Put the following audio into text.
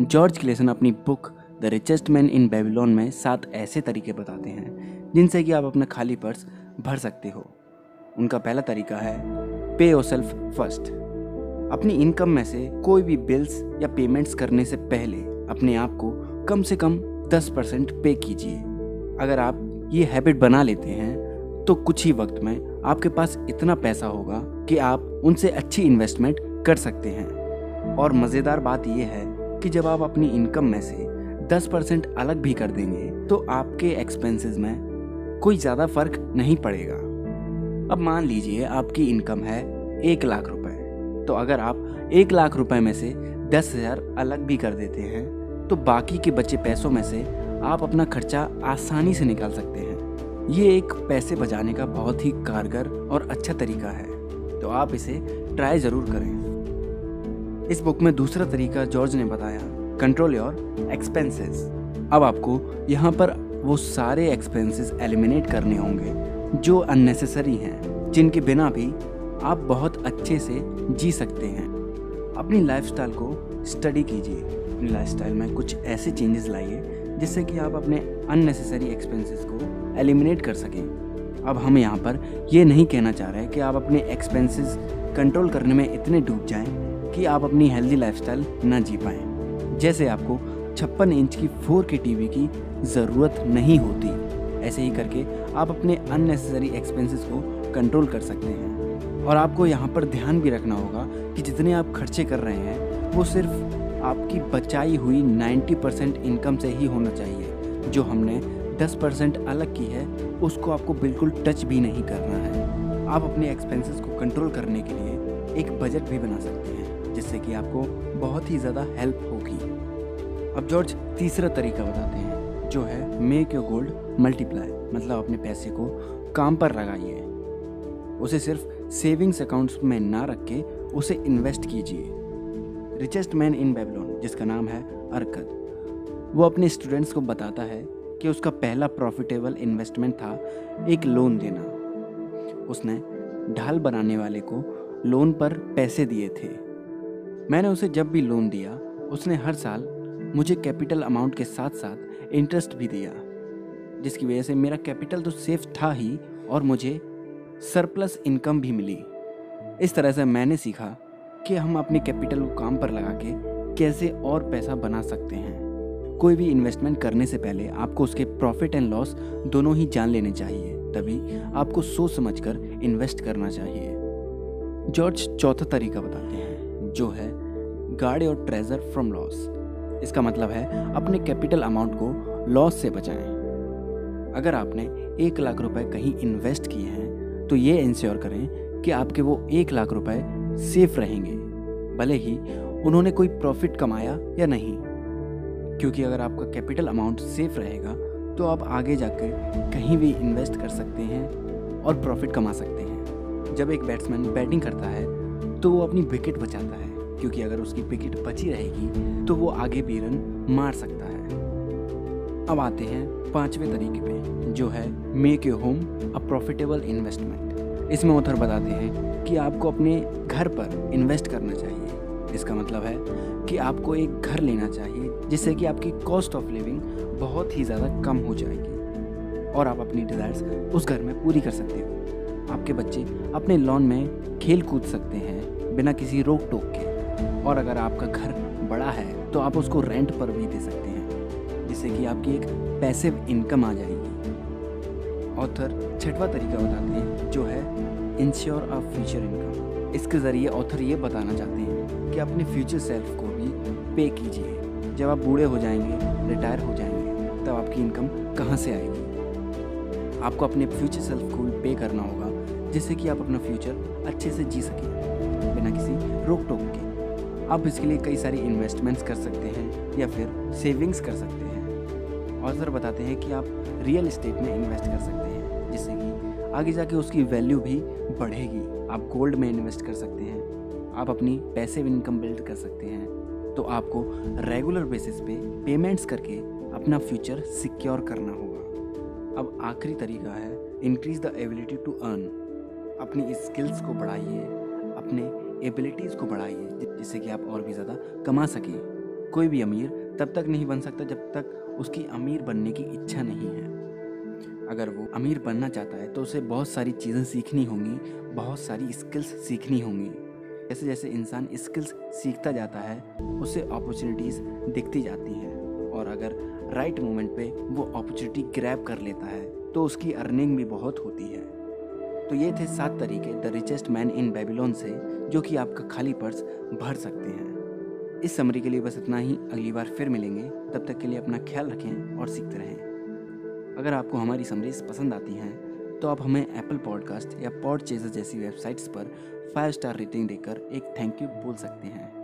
George Clason अपनी book the richest man in Babylon में 7 ऐसे तरीके बताते हैं जिनसे कि आप अपना खाली पर्स भर सकते हो। उनका पहला तरीका है पे योरसेल्फ फर्स्ट। अपनी इनकम में से कोई भी बिल्स या पेमेंट्स करने से पहले अपने आप को कम से कम 10% पे कीजिए। अगर आप ये हैबिट बना लेते हैं तो कुछ ही वक्त में आपके पास इतना पैसा होगा कि आप उनसे अच्छी इन्वेस्टमेंट कर सकते हैं। और मज़ेदार बात यह है कि जब आप अपनी इनकम में से 10% अलग भी कर देंगे तो आपके एक्सपेंसेस में कोई ज़्यादा फर्क नहीं पड़ेगा। अब मान लीजिए आपकी इनकम है 1,00,000 रुपए, तो अगर आप 1,00,000 रुपए में से 10,000 अलग भी कर देते हैं तो बाकी के बचे पैसों में से आप अपना खर्चा आसानी से निकाल सकते हैं। ये एक पैसे बचाने का बहुत ही कारगर और अच्छा तरीका है, तो आप इसे ट्राई ज़रूर करें। इस बुक में दूसरा तरीका जॉर्ज ने बताया, कंट्रोल योर एक्सपेंसेस। अब आपको यहाँ पर वो सारे एक्सपेंसेस एलिमिनेट करने होंगे जो अननेसेसरी हैं, जिनके बिना भी आप बहुत अच्छे से जी सकते हैं। अपनी लाइफस्टाइल को स्टडी कीजिए, अपनी लाइफस्टाइल में कुछ ऐसे चेंजेस लाइए जिससे कि आप अपने अननेसेसरी एक्सपेंसेस को एलिमिनेट कर सकें। अब हम यहाँ पर ये नहीं कहना चाह रहे कि आप अपने एक्सपेंसेस कंट्रोल करने में इतने डूब जाएं कि आप अपनी हेल्दी लाइफस्टाइल ना जी पाएँ। जैसे आपको 56 इंच की 4K टीवी की ज़रूरत नहीं होती, ऐसे ही करके आप अपने अननेसेसरी एक्सपेंसेस को कंट्रोल कर सकते हैं। और आपको यहाँ पर ध्यान भी रखना होगा कि जितने आप खर्चे कर रहे हैं वो सिर्फ आपकी बचाई हुई 90% इनकम से ही होना चाहिए। जो हमने 10% अलग की है उसको आपको बिल्कुल टच भी नहीं करना है। आप अपने एक्सपेंसेस को कंट्रोल करने के लिए एक बजट भी बना सकते हैं, जिससे कि आपको बहुत ही ज़्यादा हेल्प होगी। अब जॉर्ज तीसरा तरीका बताते हैं जो है मेक योर गोल्ड मल्टीप्लाई, मतलब अपने पैसे को काम पर लगाइए। उसे सिर्फ सेविंग्स अकाउंट्स में ना रख के उसे इन्वेस्ट कीजिए। रिचेस्ट मैन इन बेबीलोन, जिसका नाम है अरकद, वो अपने स्टूडेंट्स को बताता है कि उसका पहला प्रॉफिटेबल इन्वेस्टमेंट था एक लोन देना। उसने ढाल बनाने वाले को लोन पर पैसे दिए थे। मैंने उसे जब भी लोन दिया उसने हर साल मुझे कैपिटल अमाउंट के साथ साथ इंटरेस्ट भी दिया, जिसकी वजह से मेरा कैपिटल तो सेफ था ही और मुझे सरप्लस इनकम भी मिली। इस तरह से मैंने सीखा कि हम अपने कैपिटल को काम पर लगा के कैसे और पैसा बना सकते हैं। कोई भी इन्वेस्टमेंट करने से पहले आपको उसके प्रॉफिट एंड लॉस दोनों ही जान लेने चाहिए, तभी आपको सोच समझकर इन्वेस्ट करना चाहिए। जॉर्ज चौथा तरीका बताते हैं जो है guard your treasure from loss. इसका मतलब है अपने कैपिटल अमाउंट को लॉस से बचाएं। अगर आपने 1,00,000 रुपये कहीं इन्वेस्ट किए हैं तो ये इंश्योर करें कि आपके वो 1,00,000 रुपये सेफ रहेंगे, भले ही उन्होंने कोई प्रॉफिट कमाया या नहीं। क्योंकि अगर आपका कैपिटल अमाउंट सेफ रहेगा तो आप आगे जाकर कहीं भी इन्वेस्ट कर सकते हैं और प्रॉफिट कमा सकते हैं। जब एक बैट्समैन बैटिंग करता है तो वो अपनी विकेट बचाता है, क्योंकि अगर उसकी विकेट बची रहेगी तो वो आगे भी रन मार सकता है। अब आते हैं 5वें तरीके पे, जो है make your home a profitable investment. इसमें ऑथर बताते हैं कि आपको अपने घर पर इन्वेस्ट करना चाहिए। इसका मतलब है कि आपको एक घर लेना चाहिए जिससे कि आपकी कॉस्ट ऑफ लिविंग बहुत ही ज़्यादा कम हो जाएगी और आप अपनी डिज़ायर्स उस घर में पूरी कर सकते हो। आपके बच्चे अपने लॉन में खेल कूद सकते हैं बिना किसी रोक टोक के। और अगर आपका घर बड़ा है तो आप उसको रेंट पर भी दे सकते हैं, जिससे कि आपकी एक पैसिव इनकम आ जाएगी। ऑथर 6वां तरीका बताते हैं जो है इंश्योर अ फ्यूचर इनकम। इसके ज़रिए ऑथर ये बताना चाहते हैं कि अपने फ्यूचर सेल्फ को भी पे कीजिए। जब आप बूढ़े हो जाएंगे, रिटायर हो जाएंगे, तब आपकी इनकम कहाँ से आएगी? आपको अपने फ्यूचर सेल्फ को भी पे करना होगा, जिससे कि आप अपना फ्यूचर अच्छे से जी सकें बिना किसी रोक टोक के। आप इसके लिए कई सारी इन्वेस्टमेंट्स कर सकते हैं या फिर सेविंग्स कर सकते हैं। ऑथर बताते हैं कि आप रियल इस्टेट में इन्वेस्ट कर सकते हैं, जिससे कि आगे जाके उसकी वैल्यू भी बढ़ेगी। आप गोल्ड में इन्वेस्ट कर सकते हैं, आप अपनी पैसिव इनकम बिल्ड कर सकते हैं। तो आपको रेगुलर बेसिस पे पेमेंट्स करके अपना फ्यूचर सिक्योर करना होगा। अब आखिरी तरीका है increase the ability to earn. अपनी स्किल्स को बढ़ाइए, अपने एबिलिटीज़ को बढ़ाइए, जिससे कि आप और भी ज़्यादा कमा सकें। कोई भी अमीर तब तक नहीं बन सकता जब तक उसकी अमीर बनने की इच्छा नहीं है। अगर वो अमीर बनना चाहता है तो उसे बहुत सारी चीज़ें सीखनी होंगी, बहुत सारी स्किल्स सीखनी होंगी। जैसे जैसे इंसान स्किल्स सीखता जाता है उसे अपॉर्चुनिटीज़ दिखती जाती हैं, और अगर राइट मोमेंट पे वो अपॉर्चुनिटी ग्रैब कर लेता है तो उसकी अर्निंग भी बहुत होती है। तो ये थे 7 तरीके the richest man in Babylon से, जो कि आपका खाली पर्स भर सकते हैं। इस समरी के लिए बस इतना ही। अगली बार फिर मिलेंगे, तब तक के लिए अपना ख्याल रखें और सीखते रहें। अगर आपको हमारी समरीज पसंद आती हैं तो आप हमें एप्पल पॉडकास्ट या पॉडचेजर जैसी वेबसाइट्स पर 5 स्टार रेटिंग देकर एक थैंक यू बोल सकते हैं।